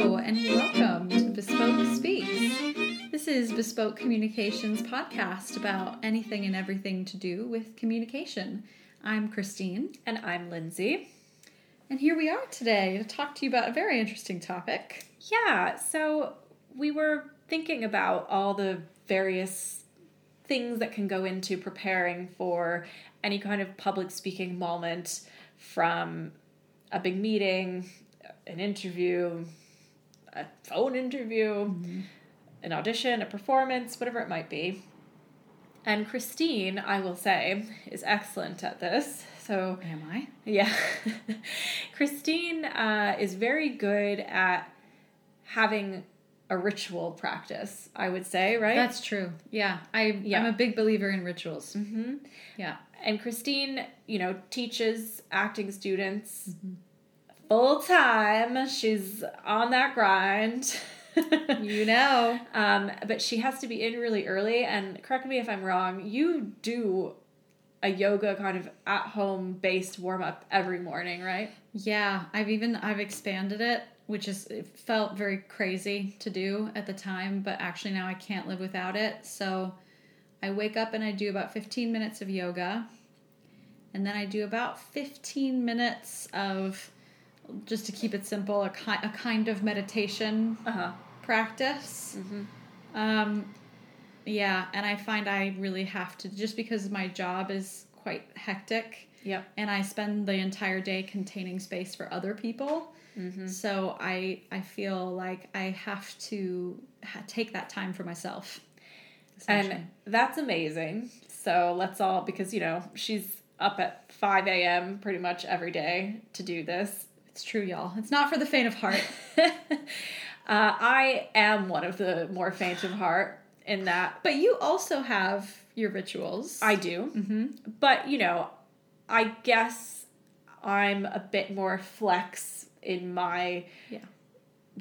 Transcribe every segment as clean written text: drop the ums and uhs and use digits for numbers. Hello and welcome to Bespoke Speaks. This is Bespoke Communications podcast about anything and everything to do with communication. I'm Christine. And I'm Lindsay. And here we are today to talk to you about a very interesting topic. Yeah, so we were thinking about all the various things that can go into preparing for any kind of public speaking moment, from a big meeting, an interview, a phone interview, an audition, a performance, whatever it might be. And Christine, I will say, is excellent at this. So am I? Yeah. Christine is very good at having a ritual practice, I would say, right? That's true. Yeah. I'm a big believer in rituals. Mm-hmm. Yeah. And Christine, teaches acting students full time. She's on that grind. But she has to be in really early, and correct me if I'm wrong, you do a yoga kind of at-home based warm-up every morning, right? Yeah, I've expanded it, which it felt very crazy to do at the time, but actually now I can't live without it. So I wake up and I do about 15 minutes of yoga, and then I do about 15 minutes of, just to keep it simple, a kind of meditation practice. Mm-hmm. And I find I really have to, just because my job is quite hectic. Yep. And I spend the entire day containing space for other people. Mm-hmm. So I feel like I have to take that time for myself. And that's amazing. So let's all, because, she's up at 5 a.m. pretty much every day to do this. It's true, y'all. It's not for the faint of heart. I am one of the more faint of heart in that. But you also have your rituals. I do. Mm-hmm. But, I guess I'm a bit more flex in my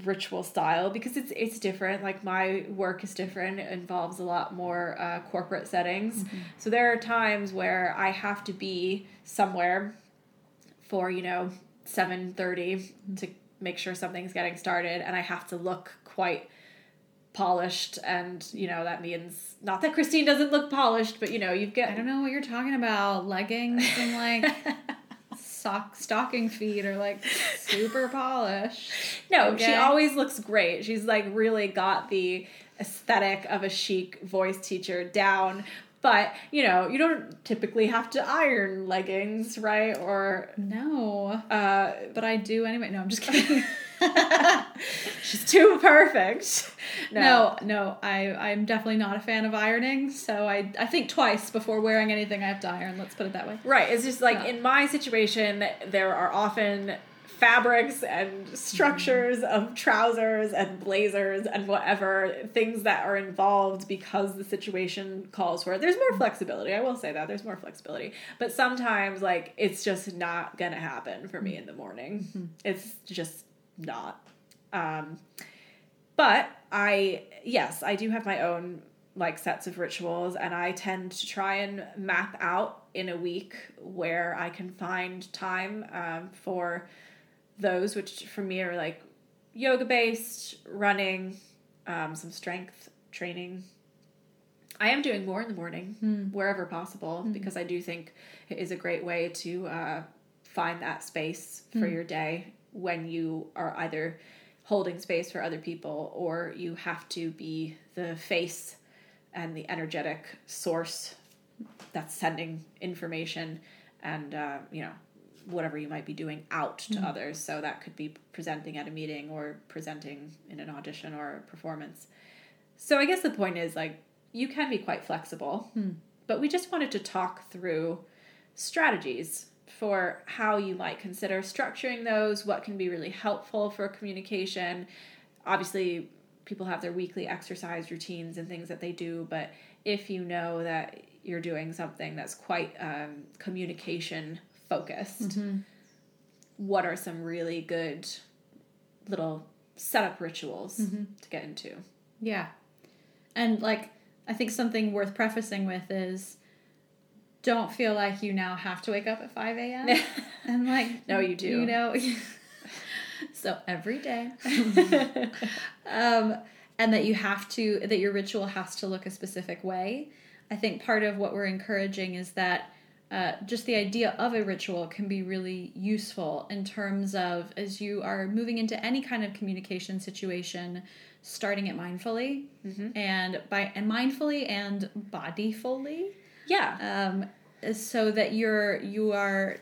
ritual style, because it's different. Like, my work is different. It involves a lot more corporate settings. Mm-hmm. So there are times where I have to be somewhere for, 7:30 to make sure something's getting started, and I have to look quite polished, and that means, not that Christine doesn't look polished, but I don't know what you're talking about, leggings and like stocking feet are like super polished. No, okay. She always looks great. She's like really got the aesthetic of a chic voice teacher down. But, you don't typically have to iron leggings, right? Or... No. But I do anyway. No, I'm just kidding. She's too perfect. No, I'm definitely not a fan of ironing, so I think twice before wearing anything I have to iron. Let's put it that way. Right. It's just like, in my situation, there are often fabrics and structures of trousers and blazers and whatever things that are involved, because the situation calls for it. There's more flexibility. I will say that there's more flexibility, but sometimes like it's just not going to happen for me in the morning. Mm-hmm. It's just not. But I do have my own like sets of rituals, and I tend to try and map out in a week where I can find time for those, which for me are like yoga-based, running, some strength training. I am doing more in the morning, wherever possible, because I do think it is a great way to find that space for your day when you are either holding space for other people, or you have to be the face and the energetic source that's sending information and, whatever you might be doing out to others. So that could be presenting at a meeting, or presenting in an audition or a performance. So I guess the point is, like, you can be quite flexible, but we just wanted to talk through strategies for how you might consider structuring those, what can be really helpful for communication. Obviously, people have their weekly exercise routines and things that they do, but if you know that you're doing something that's quite communication focused, what are some really good little setup rituals to get into? Yeah. And like, I think something worth prefacing with is, don't feel like you now have to wake up at 5 a.m. and like, no, you do. So every day. And that you have to, that your ritual has to look a specific way. I think part of what we're encouraging is that just the idea of a ritual can be really useful in terms of, as you are moving into any kind of communication situation, starting it mindfully and mindfully and bodyfully. Yeah. So that you are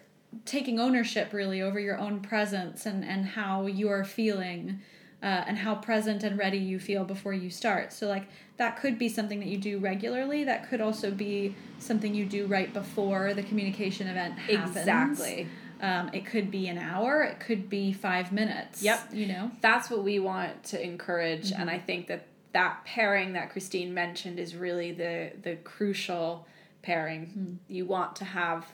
taking ownership really over your own presence and how you are feeling and how present and ready you feel before you start. So like that could be something that you do regularly. That could also be something you do right before the communication event happens. Exactly. It could be an hour. It could be 5 minutes. Yep. You know, that's what we want to encourage. Mm-hmm. And I think that pairing that Christine mentioned is really the crucial pairing. Mm-hmm. You want to have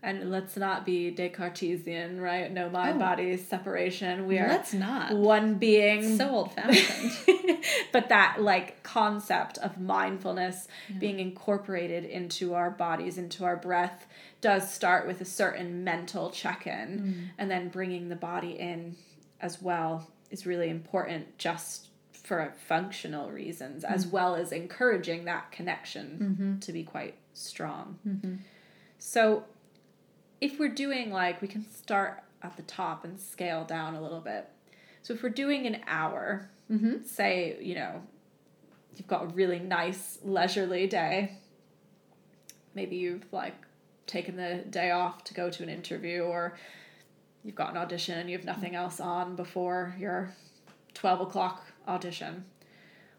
and let's not be Descartesian, right? No mind, body separation. We are one being. It's so old-fashioned. But that like concept of mindfulness being incorporated into our bodies, into our breath, does start with a certain mental check-in. Mm. And then bringing the body in as well is really important just for functional reasons, as well as encouraging that connection to be quite strong. Mm-hmm. So if we're doing we can start at the top and scale down a little bit. So if we're doing an hour, say, you've got a really nice leisurely day. Maybe you've taken the day off to go to an interview, or you've got an audition and you have nothing else on before your 12 o'clock audition.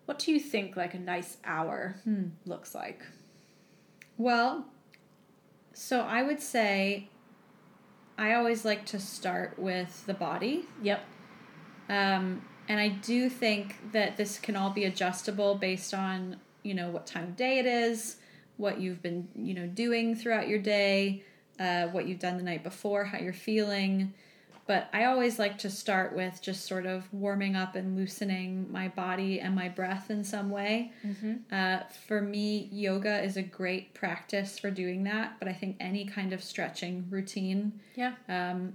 What do you think a nice hour looks like? Well, so I would say I always like to start with the body. Yep. And I do think that this can all be adjustable based on, what time of day it is, what you've been, doing throughout your day, what you've done the night before, how you're feeling. But I always like to start with just sort of warming up and loosening my body and my breath in some way. Mm-hmm. For me, yoga is a great practice for doing that, but I think any kind of stretching routine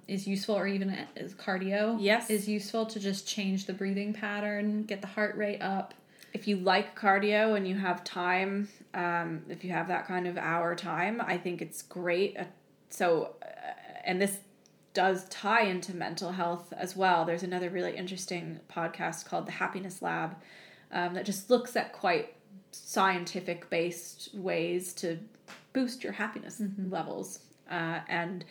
is useful, or even as cardio is useful to just change the breathing pattern, get the heart rate up. If you like cardio and you have time, if you have that kind of hour time, I think it's great. And this does tie into mental health as well. There's another really interesting podcast called The Happiness Lab that just looks at quite scientific-based ways to boost your happiness levels. And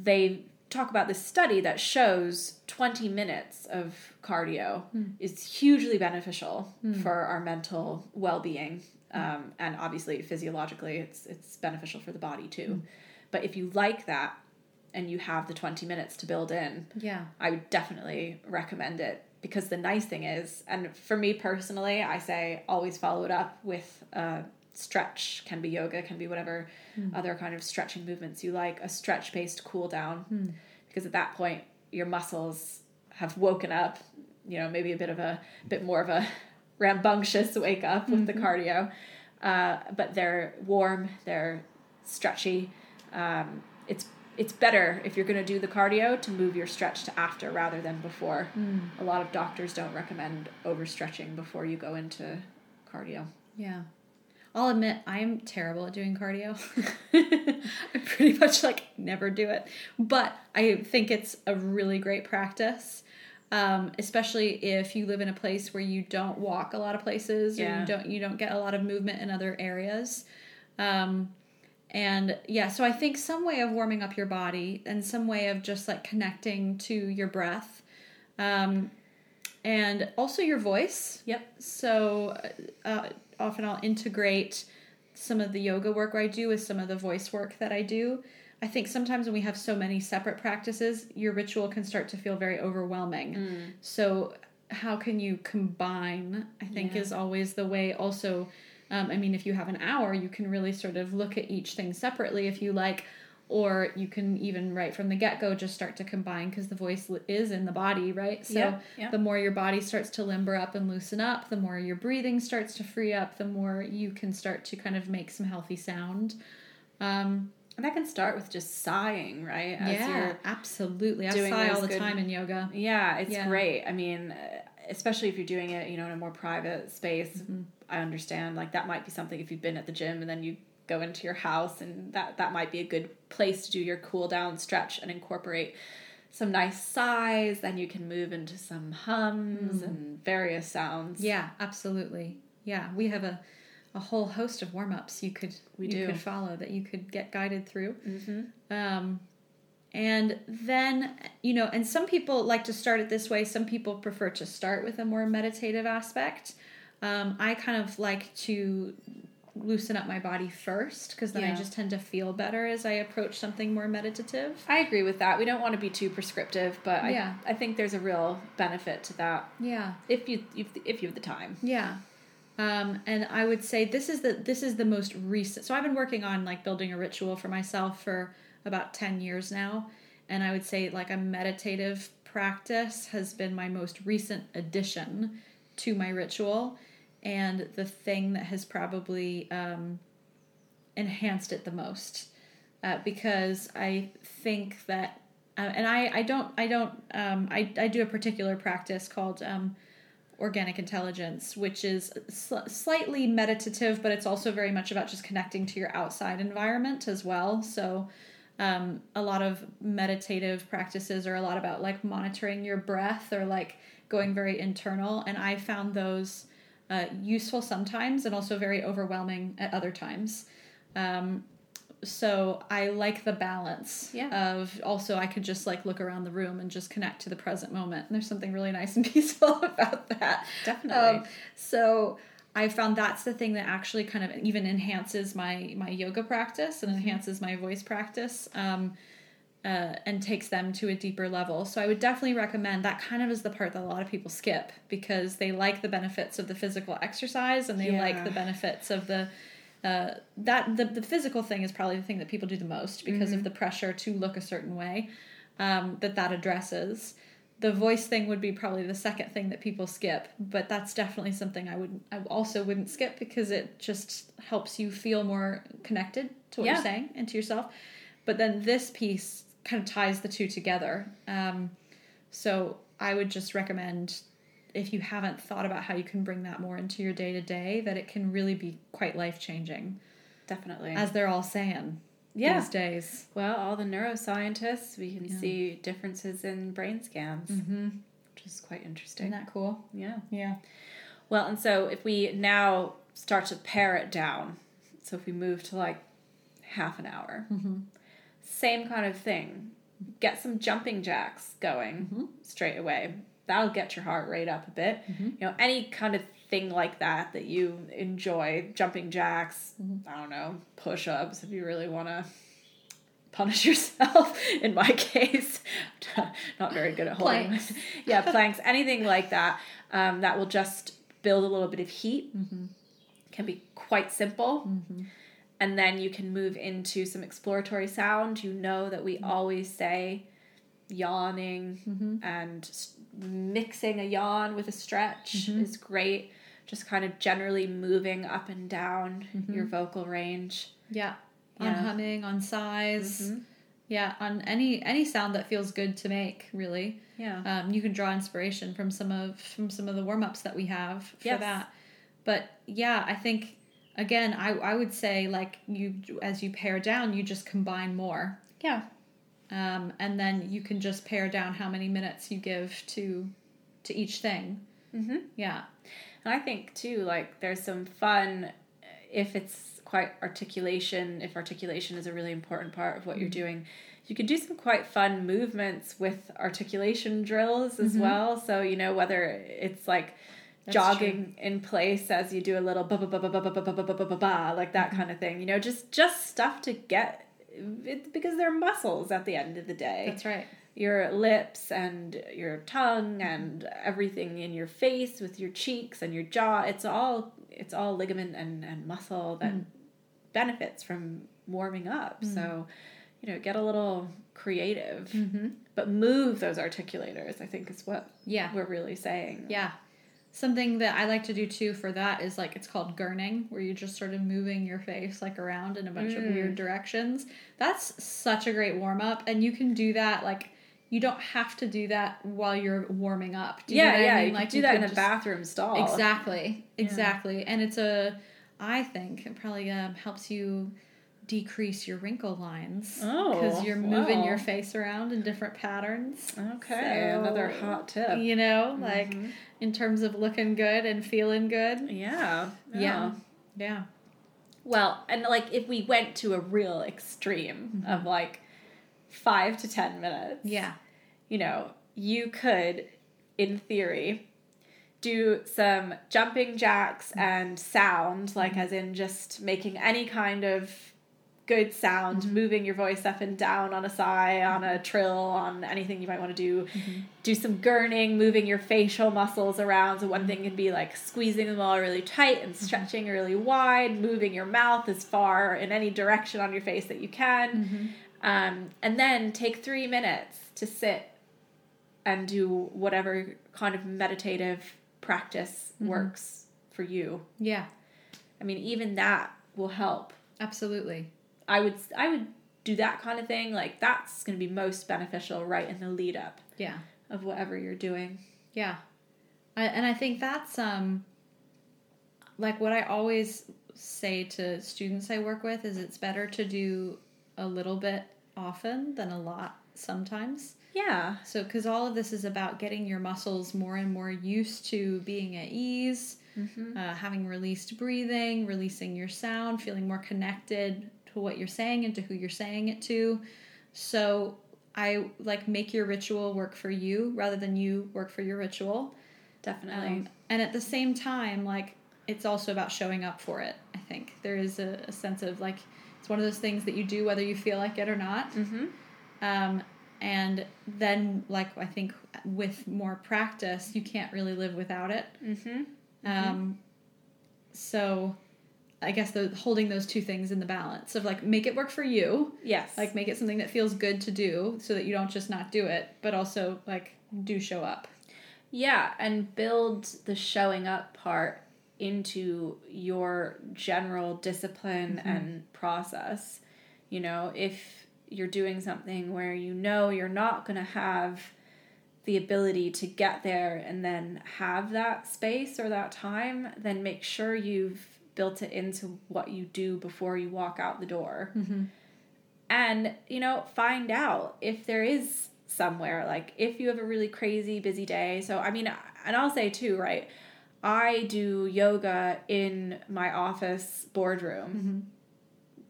they talk about this study that shows 20 minutes of cardio is hugely beneficial for our mental well-being. And obviously physiologically it's beneficial for the body too. Mm. But if you like that and you have the 20 minutes to build in, I would definitely recommend it, because the nice thing is, and for me personally, I say always follow it up with stretch. Can be yoga, can be whatever other kind of stretching movements you like, a stretch-based cool down, because at that point your muscles have woken up, maybe a bit more of a rambunctious wake up with the cardio, but they're warm, they're stretchy. It's better if you're going to do the cardio to move your stretch to after rather than before. A lot of doctors don't recommend overstretching before you go into cardio. Yeah. I'll admit I'm terrible at doing cardio. I pretty much never do it, but I think it's a really great practice, especially if you live in a place where you don't walk a lot of places, or you don't get a lot of movement in other areas. And so I think some way of warming up your body and some way of just connecting to your breath, and also your voice. Yep. So often I'll integrate some of the yoga work I do with some of the voice work that I do. I think sometimes when we have so many separate practices, your ritual can start to feel very overwhelming. So how can you combine, I think, is always the way also. If you have an hour, you can really sort of look at each thing separately if you like, or you can even right from the get-go just start to combine, because the voice is in the body, right? So the more your body starts to limber up and loosen up, the more your breathing starts to free up, the more you can start to kind of make some healthy sound. And that can start with just sighing, right? Absolutely. I sigh all the time in yoga. Yeah, it's great. I mean, especially if you're doing it, you know, in a more private space, mm-hmm. I understand, like, that might be something if you've been at the gym and then you go into your house, and that might be a good place to do your cool down stretch and incorporate some nice sighs. Then you can move into some hums and various sounds. Yeah, absolutely. Yeah, we have a whole host of warm-ups you could follow that you could get guided through. Mm-hmm. And then, you know, and some people like to start it this way. Some people prefer to start with a more meditative aspect. I kind of like to loosen up my body first, because then I just tend to feel better as I approach something more meditative. I agree with that. We don't want to be too prescriptive, but I think there's a real benefit to that. Yeah. If you have the time. Yeah. And I would say this is the most recent. So I've been working on, like, building a ritual for myself for about 10 years now. And I would say, like, a meditative practice has been my most recent addition to my ritual, and the thing that has probably enhanced it the most, because I think that, and I do a particular practice called organic intelligence, which is slightly meditative, but it's also very much about just connecting to your outside environment as well. So a lot of meditative practices are a lot about, like, monitoring your breath or, like, going very internal. And I found those useful sometimes, and also very overwhelming at other times. So I like the balance of, also, I could just, like, look around the room and just connect to the present moment. And there's something really nice and peaceful about that. Definitely. So I found that's the thing that actually kind of even enhances my yoga practice and enhances my voice practice, and takes them to a deeper level. So I would definitely recommend that. Kind of is the part that a lot of people skip, because they like the benefits of the physical exercise, and they like the benefits of the the physical thing is probably the thing that people do the most, because of the pressure to look a certain way. That addresses. The voice thing would be probably the second thing that people skip, but that's definitely something I also wouldn't skip, because it just helps you feel more connected to what you're saying and to yourself. But then this piece kind of ties the two together. So I would just recommend, if you haven't thought about how you can bring that more into your day-to-day, that it can really be quite life-changing. Definitely. As they're all saying these days. Well, all the neuroscientists, we can see differences in brain scans, which is quite interesting. Isn't that cool? Yeah. Yeah. Well, and so if we now start to pare it down, so if we move to, like, half an hour, same kind of thing. Get some jumping jacks going straight away. That'll get your heart rate up a bit. You know, any kind of thing like that you enjoy, jumping jacks, I don't know, push-ups, if you really want to punish yourself. In my case, not very good at holding. Planks. Planks, anything like that, that will just build a little bit of heat. Can be quite simple. And then you can move into some exploratory sound. You know that we always say yawning and mixing a yawn with a stretch is great. Just kind of generally moving up and down your vocal range. On humming, on sighs. On any sound that feels good to make, really. You can draw inspiration from some of the warm-ups that we have for that. But I think, again, I would say, like, you, as you pare down, you just combine more. And then you can just pare down how many minutes you give to each thing. And I think, too, like, there's some fun, if articulation is a really important part of what you're doing, you can do some quite fun movements with articulation drills as well. So, you know, whether it's, like, jogging in place as you do a little ba-ba-ba-ba-ba-ba-ba-ba-ba-ba, like that kind of thing. You know, just stuff to get, because they're muscles at the end of the day. That's right. Your lips and your tongue and everything in your face with your cheeks and your jaw, it's all ligament and muscle that benefits from warming up. So, you know, get a little creative, but move those articulators, I think, is what we're really saying. Yeah. Something that I like to do too for that is like, it's called gurning, where you just sort of moving your face like around in a bunch of weird directions. That's such a great warm up, and you can do that like, you don't have to do that while you're warming up. Do you know what I mean? You like, can do that in a bathroom stall. Exactly. Yeah. And it's I think it probably helps you decrease your wrinkle lines. Oh, because you're moving your face around in different patterns. Okay, so, another hot tip. You know, like in terms of looking good and feeling good. Yeah. Well, and like if we went to a real extreme of like 5 to 10 minutes. Yeah. You know, you could, in theory, do some jumping jacks and sound, like as in just making any kind of good sound, moving your voice up and down on a sigh, on a trill, on anything you might want to do. Do some gurning, moving your facial muscles around. So one thing can be like squeezing them all really tight and stretching really wide, moving your mouth as far in any direction on your face that you can. And then take 3 minutes to sit and do whatever kind of meditative practice works for you. Yeah. I mean, even that will help. Absolutely. I would do that kind of thing. Like, that's going to be most beneficial right in the lead up of whatever you're doing. Yeah. And I think that's, like, what I always say to students I work with is it's better to do a little bit often than a lot sometimes. Yeah. So, because all of this is about getting your muscles more and more used to being at ease, having released breathing, releasing your sound, feeling more connected to what you're saying and to who you're saying it to. So I like make your ritual work for you rather than you work for your ritual. Definitely. And at the same time, like, it's also about showing up for it. I think there is a sense of like, it's one of those things that you do whether you feel like it or not. And then, like, I think with more practice, you can't really live without it. So I guess holding those two things in the balance of, like, make it work for you. Yes. Like, make it something that feels good to do so that you don't just not do it, but also, like, do show up. Yeah, and build the showing up part into your general discipline and process. You know, if you're doing something where you know you're not going to have the ability to get there and then have that space or that time, then make sure you've built it into what you do before you walk out the door. And, you know, find out if there is somewhere, like if you have a really crazy busy day. So, I mean, and I'll say too, right, I do yoga in my office boardroom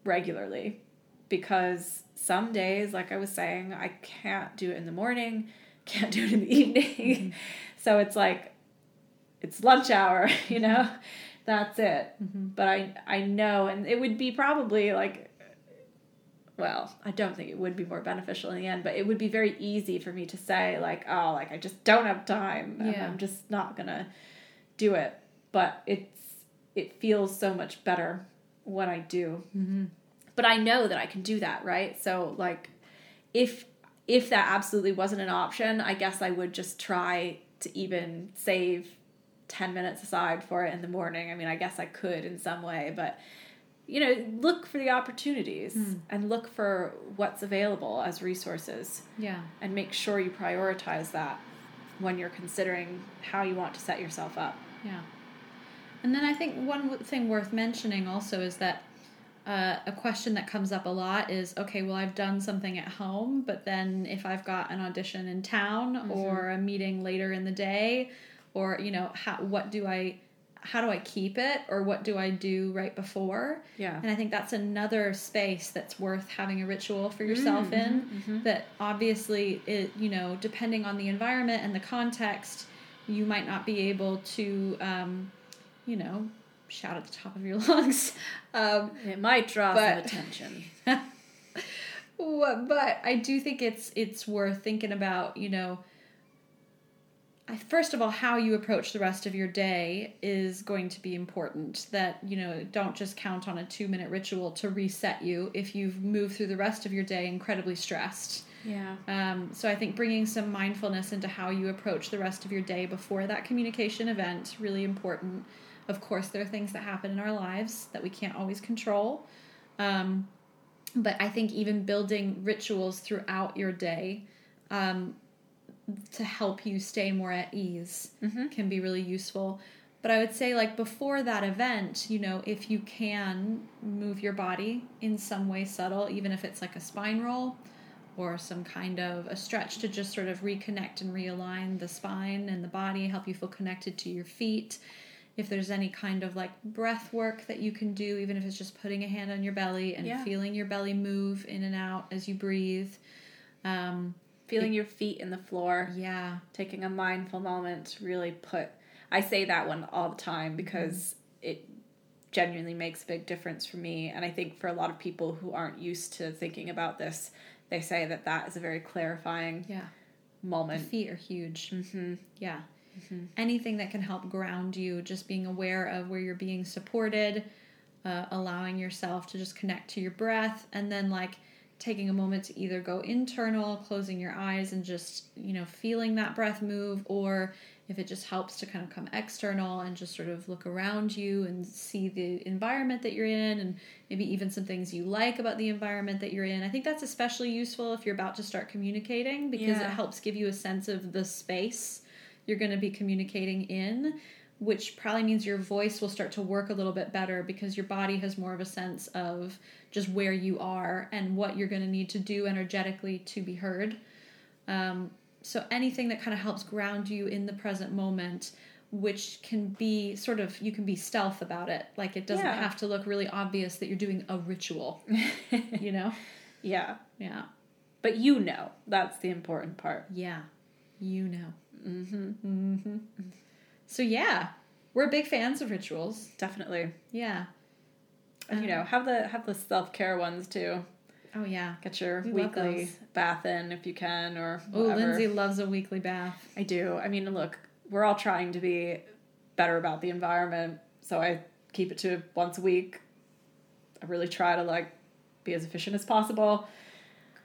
regularly because some days, like I was saying, I can't do it in the morning, can't do it in the evening. So it's like, it's lunch hour, you know, that's it. But I know, and it would be probably like, well, I don't think it would be more beneficial in the end, but it would be very easy for me to say like, oh, like I just don't have time. And I'm just not going to do it. But it feels so much better when I do. But I know that I can do that, right? So, like, if that absolutely wasn't an option, I guess I would just try to even save 10 minutes aside for it in the morning. I mean, I guess I could in some way. But, you know, look for the opportunities and look for what's available as resources. Yeah. And make sure you prioritize that when you're considering how you want to set yourself up. Yeah. And then I think one thing worth mentioning also is that a question that comes up a lot is, okay, well, I've done something at home, but then if I've got an audition in town or a meeting later in the day, or, you know, how do I keep it, or what do I do right before? Yeah. And I think that's another space that's worth having a ritual for yourself in, that obviously, it, you know, depending on the environment and the context, you might not be able to, you know, shout at the top of your lungs. It might draw some attention. But I do think it's worth thinking about, you know, first of all, how you approach the rest of your day is going to be important. That, you know, don't just count on a 2-minute ritual to reset you if you've moved through the rest of your day incredibly stressed. Yeah. So I think bringing some mindfulness into how you approach the rest of your day before that communication event, really important. Of course, there are things that happen in our lives that we can't always control. But I think even building rituals throughout your day to help you stay more at ease mm-hmm. can be really useful. But I would say, like, before that event, you know, if you can move your body in some way subtle, even if it's like a spine roll or some kind of a stretch to just sort of reconnect and realign the spine and the body, help you feel connected to your feet. If there's any kind of like breath work that you can do, even if it's just putting a hand on your belly and yeah. feeling your belly move in and out as you breathe. Feeling your feet in the floor. Yeah. Taking a mindful moment to really put... I say that one all the time because mm-hmm. it genuinely makes a big difference for me. And I think for a lot of people who aren't used to thinking about this, they say that that is a very clarifying yeah. moment. The feet are huge. Mm-hmm. Yeah. Mm-hmm. Anything that can help ground you, just being aware of where you're being supported, allowing yourself to just connect to your breath, and then like taking a moment to either go internal, closing your eyes and just, you know, feeling that breath move, or if it just helps to kind of come external and just sort of look around you and see the environment that you're in and maybe even some things you like about the environment that you're in. I think that's especially useful if you're about to start communicating because yeah. it helps give you a sense of the space you're going to be communicating in, which probably means your voice will start to work a little bit better because your body has more of a sense of just where you are and what you're going to need to do energetically to be heard. So anything that kind of helps ground you in the present moment, which can be sort of, you can be stealth about it. Like it doesn't yeah. have to look really obvious that you're doing a ritual, you know? Yeah. Yeah. But you know, that's the important part. Yeah. You know. Mm-hmm. Mm-hmm. So yeah, we're big fans of rituals. Definitely. Yeah. And you know, have the self-care ones too. Oh yeah. Get your weekly bath in if you can, or whatever. Oh, Lindsay loves a weekly bath. I do. I mean, look, we're all trying to be better about the environment, so I keep it to once a week. I really try to like be as efficient as possible.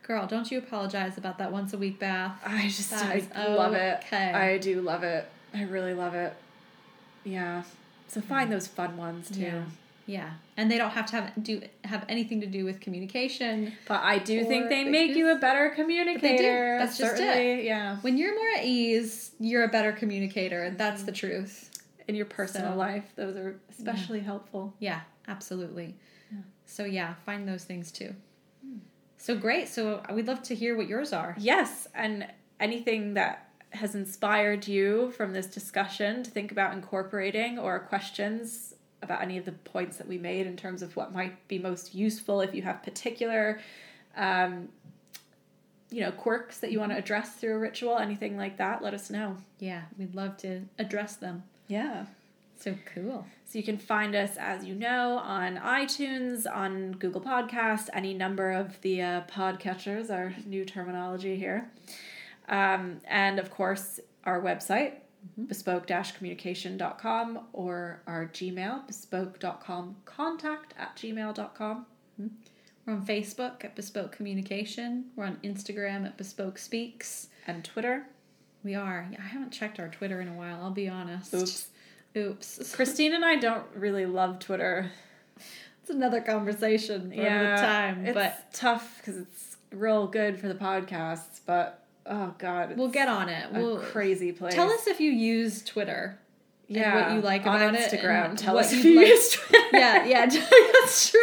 Girl, don't you apologize about that once a week bath. I love it. Okay. I do love it. I really love it. Yeah. So find those fun ones too. Yeah. Yeah. And they don't have to have anything to do with communication. But I do think they make you a better communicator. That's just it. Yeah. When you're more at ease, you're a better communicator. That's the truth. In your personal life, those are especially helpful. Yeah, absolutely. Yeah. So yeah, find those things too. So great. So we'd love to hear what yours are. Yes. And anything that has inspired you from this discussion to think about incorporating, or questions about any of the points that we made in terms of what might be most useful if you have particular, you know, quirks that you want to address through a ritual, anything like that, let us know. Yeah. We'd love to address them. Yeah. So cool. So you can find us, as you know, on iTunes, on Google Podcasts, any number of the podcatchers, our new terminology here. And, of course, our website, mm-hmm. bespoke-communication.com, or our Gmail, bespoke.com@gmail.com. Mm-hmm. We're on Facebook at Bespoke Communication. We're on Instagram at Bespoke Speaks. And Twitter. We are. Yeah, I haven't checked our Twitter in a while, I'll be honest. Oops. Christine and I don't really love Twitter. It's another conversation for another time. It's tough because it's real good for the podcasts, but oh God. We'll get on it. We'll crazy place. Tell us if you use Twitter. Yeah. And what you like about it. On Instagram. Tell us if you use Twitter. Yeah. That's true.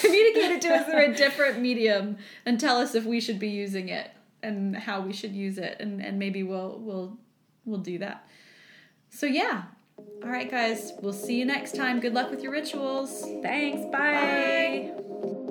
Communicate it to us through a different medium and tell us if we should be using it and how we should use it. And maybe we'll do that. So yeah. All right, guys. We'll see you next time. Good luck with your rituals. Thanks. Bye. Bye.